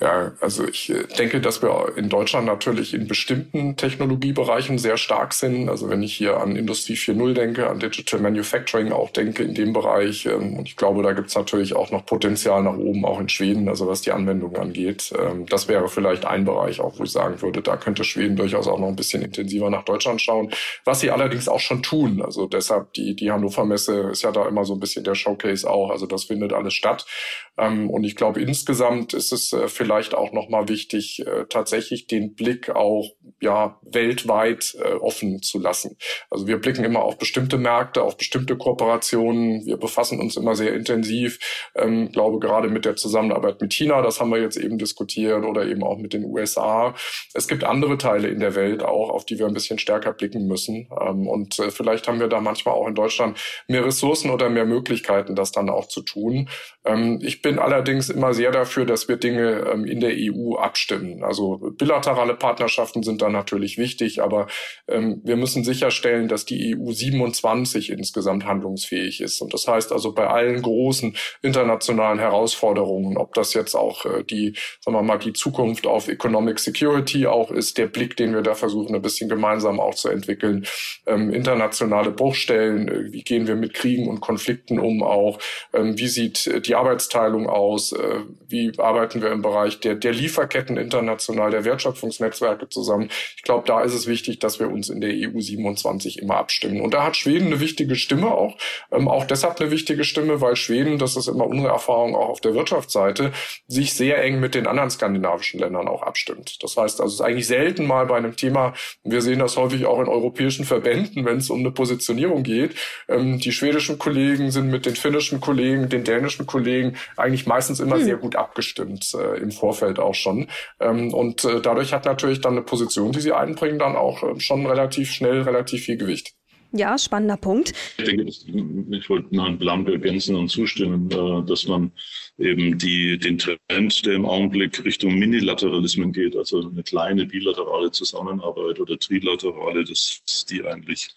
Ja, also ich denke, dass wir in Deutschland natürlich in bestimmten Technologiebereichen sehr stark sind. Also wenn ich hier an Industrie vier null denke, an Digital Manufacturing auch denke in dem Bereich. Und ich glaube, da gibt es natürlich auch noch Potenzial nach oben, auch in Schweden, also was die Anwendung angeht. Das wäre vielleicht ein Bereich auch, wo ich sagen würde, da könnte Schweden durchaus auch noch ein bisschen intensiver nach Deutschland schauen. Was sie allerdings auch schon tun. Also deshalb, die, die Hannover Messe ist ja da immer so ein bisschen der Showcase auch. Also das findet alles statt. Und ich glaube, insgesamt ist es vielleicht vielleicht auch nochmal wichtig, äh, tatsächlich den Blick auch ja weltweit äh, offen zu lassen. Also wir blicken immer auf bestimmte Märkte, auf bestimmte Kooperationen. Wir befassen uns immer sehr intensiv, ähm, glaube gerade mit der Zusammenarbeit mit China, das haben wir jetzt eben diskutiert, oder eben auch mit den U S A. Es gibt andere Teile in der Welt auch, auf die wir ein bisschen stärker blicken müssen. Ähm, und äh, vielleicht haben wir da manchmal auch in Deutschland mehr Ressourcen oder mehr Möglichkeiten, das dann auch zu tun. Ähm, ich bin allerdings immer sehr dafür, dass wir Dinge ähm, in der E U abstimmen. Also bilaterale Partnerschaften sind da natürlich wichtig, aber ähm, wir müssen sicherstellen, dass die E U siebenundzwanzig insgesamt handlungsfähig ist. Und das heißt also, bei allen großen internationalen Herausforderungen, ob das jetzt auch äh, die, sagen wir mal, die Zukunft auf Economic Security auch ist, der Blick, den wir da versuchen, ein bisschen gemeinsam auch zu entwickeln, ähm, internationale Bruchstellen, äh, wie gehen wir mit Kriegen und Konflikten um auch, ähm, wie sieht die Arbeitsteilung aus, äh, wie arbeiten wir im Bereich Der, der Lieferketten international, der Wertschöpfungsnetzwerke zusammen. Ich glaube, da ist es wichtig, dass wir uns in der E U siebenundzwanzig immer abstimmen. Und da hat Schweden eine wichtige Stimme auch, ähm, auch deshalb eine wichtige Stimme, weil Schweden, das ist immer unsere Erfahrung auch auf der Wirtschaftsseite, sich sehr eng mit den anderen skandinavischen Ländern auch abstimmt. Das heißt, also es ist eigentlich selten mal bei einem Thema, wir sehen das häufig auch in europäischen Verbänden, wenn es um eine Positionierung geht, ähm, die schwedischen Kollegen sind mit den finnischen Kollegen, den dänischen Kollegen eigentlich meistens immer hm. sehr gut abgestimmt äh, im Vorfeld auch schon. Und dadurch hat natürlich dann eine Position, die sie einbringen, dann auch schon relativ schnell, relativ viel Gewicht. Ja, spannender Punkt. Ich denke, ich wollte Herrn Blank ergänzen und zustimmen, dass man eben die, den Trend, der im Augenblick Richtung Minilateralismen geht, also eine kleine bilaterale Zusammenarbeit oder trilaterale, dass die eigentlich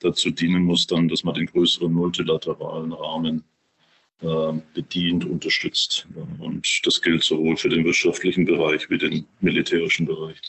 dazu dienen muss, dann, dass man den größeren multilateralen Rahmen bedient, unterstützt. Und das gilt sowohl für den wirtschaftlichen Bereich wie den militärischen Bereich.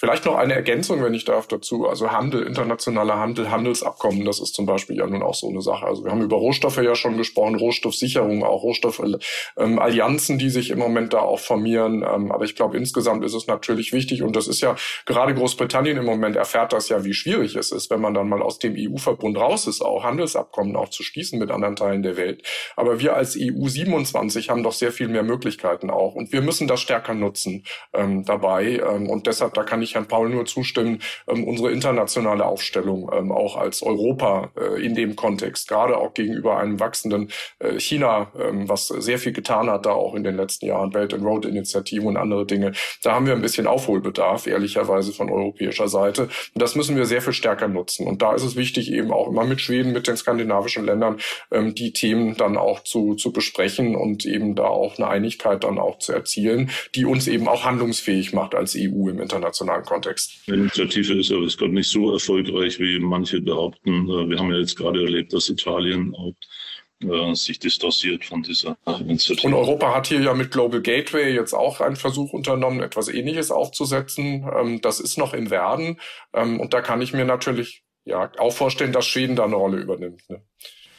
Vielleicht noch eine Ergänzung, wenn ich darf, dazu. Also Handel, internationaler Handel, Handelsabkommen, das ist zum Beispiel ja nun auch so eine Sache. Also wir haben über Rohstoffe ja schon gesprochen, Rohstoffsicherung, auch Rohstoffallianzen, ähm, die sich im Moment da auch formieren. Ähm, aber ich glaube, insgesamt ist es natürlich wichtig, und das ist ja, gerade Großbritannien im Moment erfährt das ja, wie schwierig es ist, wenn man dann mal aus dem E U-Verbund raus ist, auch Handelsabkommen auch zu schließen mit anderen Teilen der Welt. Aber wir als E U siebenundzwanzig haben doch sehr viel mehr Möglichkeiten auch. Und wir müssen das stärker nutzen ähm, dabei. Ähm, und deshalb, da kann ich Herrn Paul nur zustimmen, ähm, unsere internationale Aufstellung ähm, auch als Europa äh, in dem Kontext, gerade auch gegenüber einem wachsenden äh, China, ähm, was sehr viel getan hat da auch in den letzten Jahren, Belt and Road Initiative und andere Dinge. Da haben wir ein bisschen Aufholbedarf, ehrlicherweise, von europäischer Seite. Und das müssen wir sehr viel stärker nutzen. Und da ist es wichtig, eben auch immer mit Schweden, mit den skandinavischen Ländern ähm, die Themen dann auch zu, zu besprechen und eben da auch eine Einigkeit dann auch zu erzielen, die uns eben auch handlungsfähig macht als E U im internationalen Kontext. Die Initiative ist aber ist gerade nicht so erfolgreich, wie manche behaupten. Wir haben ja jetzt gerade erlebt, dass Italien auch sich distanziert von dieser Initiative. Und Europa hat hier ja mit Global Gateway jetzt auch einen Versuch unternommen, etwas Ähnliches aufzusetzen. Das ist noch im Werden. Und da kann ich mir natürlich ja auch vorstellen, dass Schweden da eine Rolle übernimmt.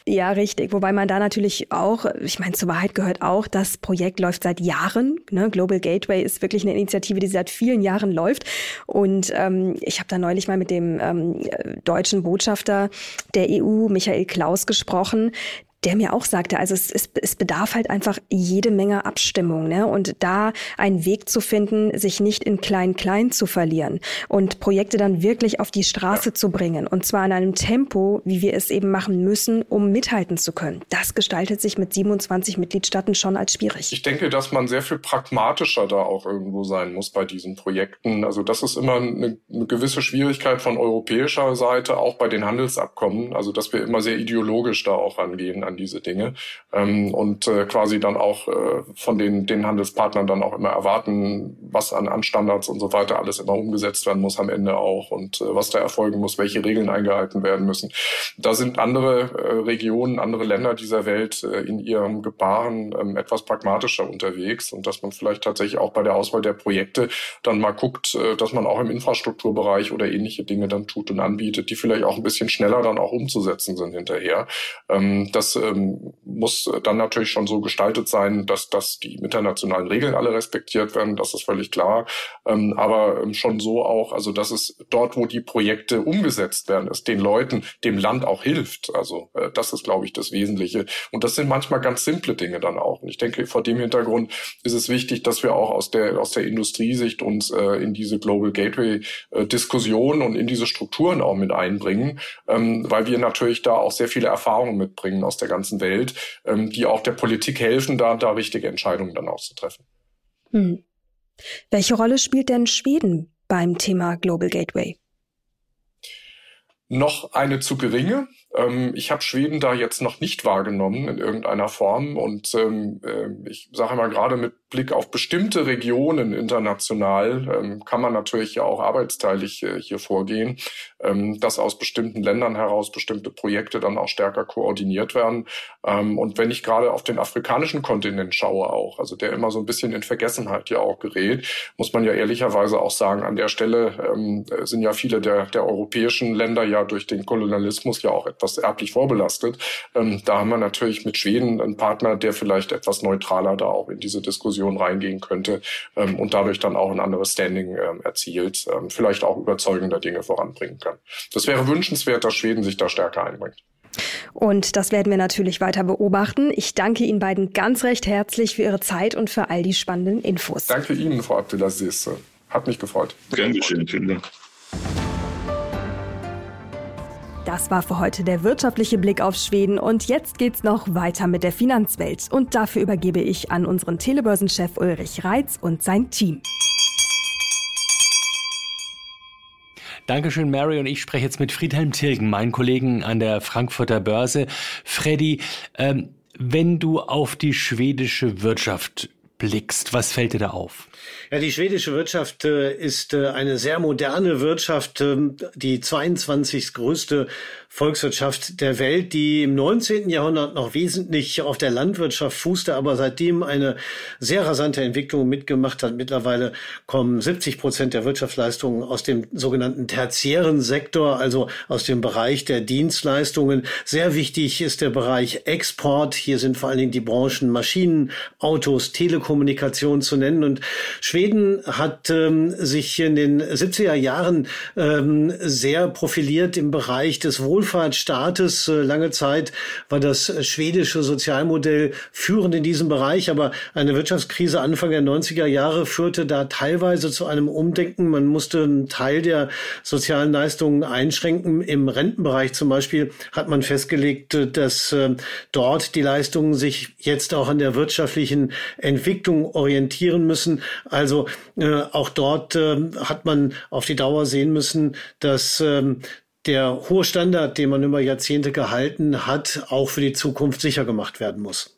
Ja, richtig. Wobei man da natürlich auch, ich meine, zur Wahrheit gehört auch, das Projekt läuft seit Jahren. Ne? Global Gateway ist wirklich eine Initiative, die seit vielen Jahren läuft. Und ähm, ich habe da neulich mal mit dem ähm, deutschen Botschafter der E U, Michael Klaus, gesprochen, der mir auch sagte, also es, es, es bedarf halt einfach jede Menge Abstimmung, ne? Und da einen Weg zu finden, sich nicht in Klein-Klein zu verlieren und Projekte dann wirklich auf die Straße zu bringen, und zwar in einem Tempo, wie wir es eben machen müssen, um mithalten zu können. Das gestaltet sich mit siebenundzwanzig Mitgliedstaaten schon als schwierig. Ich denke, dass man sehr viel pragmatischer da auch irgendwo sein muss bei diesen Projekten. Also das ist immer eine, eine gewisse Schwierigkeit von europäischer Seite, auch bei den Handelsabkommen, also dass wir immer sehr ideologisch da auch rangehen an diese Dinge ähm, und äh, quasi dann auch äh, von den, den Handelspartnern dann auch immer erwarten, was an, an Standards und so weiter alles immer umgesetzt werden muss am Ende auch und äh, was da erfolgen muss, welche Regeln eingehalten werden müssen. Da sind andere äh, Regionen, andere Länder dieser Welt äh, in ihrem Gebaren äh, etwas pragmatischer unterwegs, und dass man vielleicht tatsächlich auch bei der Auswahl der Projekte dann mal guckt, äh, dass man auch im Infrastrukturbereich oder ähnliche Dinge dann tut und anbietet, die vielleicht auch ein bisschen schneller dann auch umzusetzen sind hinterher. Ähm, das ähm, muss dann natürlich schon so gestaltet sein, dass, dass die internationalen Regeln alle respektiert werden, das ist völlig klar, ähm, aber schon so auch, also dass es dort, wo die Projekte umgesetzt werden, es den Leuten, dem Land auch hilft. Also äh, das ist, glaube ich, das Wesentliche. Und das sind manchmal ganz simple Dinge dann auch. Und ich denke, vor dem Hintergrund ist es wichtig, dass wir auch aus der, aus der Industriesicht uns äh, in diese Global Gateway äh, Diskussion und in diese Strukturen auch mit einbringen, ähm, weil wir natürlich da auch sehr viele Erfahrungen mitbringen aus der ganzen Welt, ähm, die auch der Politik helfen, da, da richtige Entscheidungen dann auch zu treffen. Hm. Welche Rolle spielt denn Schweden beim Thema Global Gateway? Noch eine zu geringe. Ich habe Schweden da jetzt noch nicht wahrgenommen in irgendeiner Form, und ähm, ich sage immer, gerade mit Blick auf bestimmte Regionen international ähm, kann man natürlich ja auch arbeitsteilig äh, hier vorgehen, ähm, dass aus bestimmten Ländern heraus bestimmte Projekte dann auch stärker koordiniert werden. Ähm, und wenn ich gerade auf den afrikanischen Kontinent schaue auch, also der immer so ein bisschen in Vergessenheit ja auch gerät, muss man ja ehrlicherweise auch sagen, an der Stelle ähm, sind ja viele der, der europäischen Länder ja durch den Kolonialismus ja auch etwas erblich vorbelastet. Ähm, da haben wir natürlich mit Schweden einen Partner, der vielleicht etwas neutraler da auch in diese Diskussion reingehen könnte ähm, und dadurch dann auch ein anderes Standing ähm, erzielt, ähm, vielleicht auch überzeugender Dinge voranbringen kann. Das wäre wünschenswert, dass Schweden sich da stärker einbringt. Und das werden wir natürlich weiter beobachten. Ich danke Ihnen beiden ganz recht herzlich für Ihre Zeit und für all die spannenden Infos. Danke Ihnen, Frau Abdelaziz. Hat mich gefreut. Gern geschehen, vielen Dank. Das war für heute der wirtschaftliche Blick auf Schweden, und jetzt geht's noch weiter mit der Finanzwelt. Und dafür übergebe ich an unseren Telebörsenchef Ulrich Reitz und sein Team. Dankeschön, Mary. Und ich spreche jetzt mit Friedhelm Tilgen, meinen Kollegen an der Frankfurter Börse. Freddy, ähm, wenn du auf die schwedische Wirtschaft blickst, was fällt dir da auf? Ja, die schwedische Wirtschaft äh, ist äh, eine sehr moderne Wirtschaft, äh, die zweiundzwanzigste größte Volkswirtschaft der Welt, die im neunzehnten Jahrhundert noch wesentlich auf der Landwirtschaft fußte, aber seitdem eine sehr rasante Entwicklung mitgemacht hat. Mittlerweile kommen siebzig Prozent der Wirtschaftsleistungen aus dem sogenannten tertiären Sektor, also aus dem Bereich der Dienstleistungen. Sehr wichtig ist der Bereich Export. Hier sind vor allen Dingen die Branchen Maschinen, Autos, Telekommunikation zu nennen. Und Schweden hat ähm, sich in den siebziger Jahren ähm, sehr profiliert im Bereich des Wohlstands. Wohlfahrtsstaates. Lange Zeit war das schwedische Sozialmodell führend in diesem Bereich, aber eine Wirtschaftskrise Anfang der neunziger Jahre führte da teilweise zu einem Umdenken. Man musste einen Teil der sozialen Leistungen einschränken. Im Rentenbereich zum Beispiel hat man festgelegt, dass dort die Leistungen sich jetzt auch an der wirtschaftlichen Entwicklung orientieren müssen. Also auch dort hat man auf die Dauer sehen müssen, dass der hohe Standard, den man über Jahrzehnte gehalten hat, auch für die Zukunft sicher gemacht werden muss.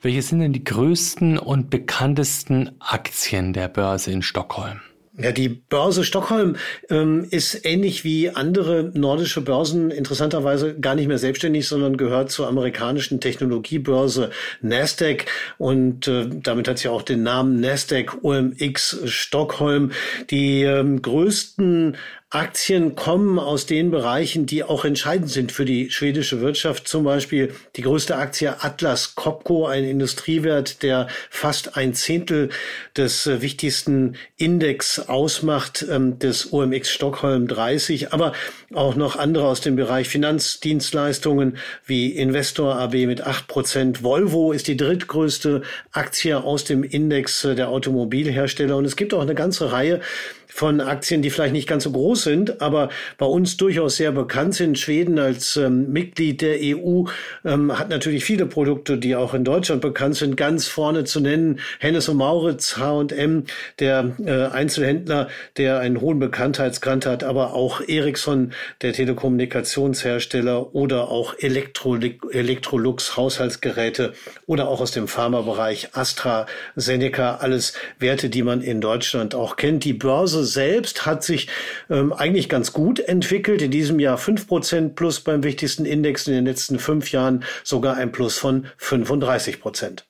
Welche sind denn die größten und bekanntesten Aktien der Börse in Stockholm? Ja, die Börse Stockholm ähm, ist ähnlich wie andere nordische Börsen interessanterweise gar nicht mehr selbstständig, sondern gehört zur amerikanischen Technologiebörse NASDAQ, und äh, damit hat sie auch den Namen NASDAQ O M X Stockholm. Die ähm, größten Aktien kommen aus den Bereichen, die auch entscheidend sind für die schwedische Wirtschaft. Zum Beispiel die größte Aktie Atlas Copco, ein Industriewert, der fast ein Zehntel des wichtigsten Index ausmacht, des O M X Stockholm dreißig. Aber auch noch andere aus dem Bereich Finanzdienstleistungen wie Investor A B mit acht Prozent. Volvo ist die drittgrößte Aktie aus dem Index der Automobilhersteller. Und es gibt auch eine ganze Reihe von Aktien, die vielleicht nicht ganz so groß sind, aber bei uns durchaus sehr bekannt sind. Schweden als ähm, Mitglied der E U ähm, hat natürlich viele Produkte, die auch in Deutschland bekannt sind. Ganz vorne zu nennen Hennes und Mauritz, H und M, der äh, Einzelhändler, der einen hohen Bekanntheitsgrad hat, aber auch Ericsson, der Telekommunikationshersteller, oder auch Elektro, Electrolux, Haushaltsgeräte, oder auch aus dem Pharmabereich AstraZeneca. Alles Werte, die man in Deutschland auch kennt. Die Börse selbst hat sich ähm, eigentlich ganz gut entwickelt. In diesem Jahr fünf Prozent plus beim wichtigsten Index, in den letzten fünf Jahren sogar ein Plus von fünfunddreißig Prozent.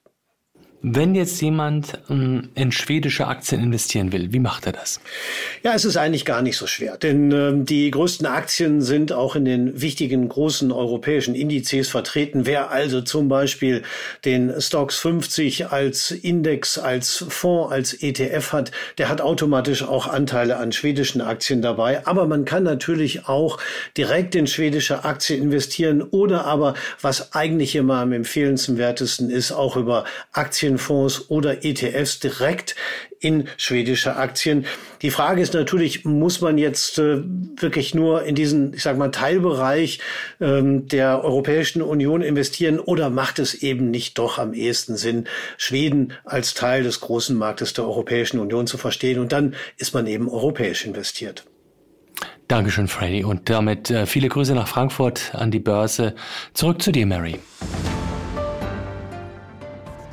Wenn jetzt jemand ähm, in schwedische Aktien investieren will, wie macht er das? Ja, es ist eigentlich gar nicht so schwer, denn ähm, die größten Aktien sind auch in den wichtigen großen europäischen Indizes vertreten. Wer also zum Beispiel den Stoxx fünfzig als Index, als Fonds, als E T F hat, der hat automatisch auch Anteile an schwedischen Aktien dabei. Aber man kann natürlich auch direkt in schwedische Aktien investieren oder aber, was eigentlich immer am empfehlenswertesten ist, auch über Aktien Fonds oder E T Fs direkt in schwedische Aktien. Die Frage ist natürlich, muss man jetzt äh, wirklich nur in diesen, ich sag mal, Teilbereich ähm, der Europäischen Union investieren oder macht es eben nicht doch am ehesten Sinn, Schweden als Teil des großen Marktes der Europäischen Union zu verstehen, und dann ist man eben europäisch investiert. Dankeschön, Freddy. Und damit äh, viele Grüße nach Frankfurt an die Börse. Zurück zu dir, Mary.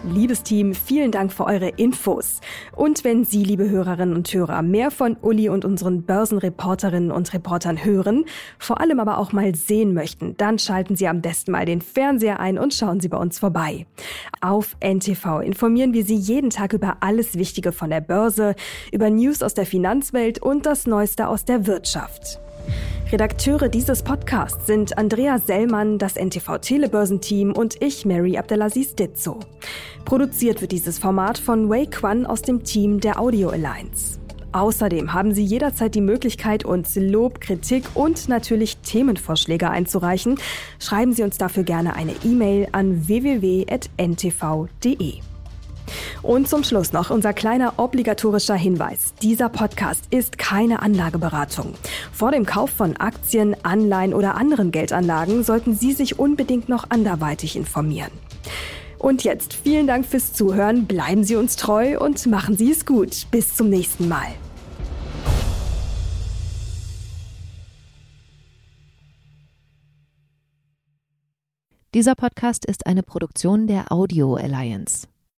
Liebes Team, vielen Dank für eure Infos. Und wenn Sie, liebe Hörerinnen und Hörer, mehr von Uli und unseren Börsenreporterinnen und Reportern hören, vor allem aber auch mal sehen möchten, dann schalten Sie am besten mal den Fernseher ein und schauen Sie bei uns vorbei. Auf N T V informieren wir Sie jeden Tag über alles Wichtige von der Börse, über News aus der Finanzwelt und das Neueste aus der Wirtschaft. Redakteure dieses Podcasts sind Andrea Sellmann, das N T V-Telebörsenteam und ich, Mary Abdelaziz-Ditzow. Produziert wird dieses Format von Wei Quan aus dem Team der Audio Alliance. Außerdem haben Sie jederzeit die Möglichkeit, uns Lob, Kritik und natürlich Themenvorschläge einzureichen. Schreiben Sie uns dafür gerne eine E-Mail an w w w punkt n t v punkt d e. Und zum Schluss noch unser kleiner obligatorischer Hinweis. Dieser Podcast ist keine Anlageberatung. Vor dem Kauf von Aktien, Anleihen oder anderen Geldanlagen sollten Sie sich unbedingt noch anderweitig informieren. Und jetzt vielen Dank fürs Zuhören, bleiben Sie uns treu und machen Sie es gut. Bis zum nächsten Mal. Dieser Podcast ist eine Produktion der Audio Alliance.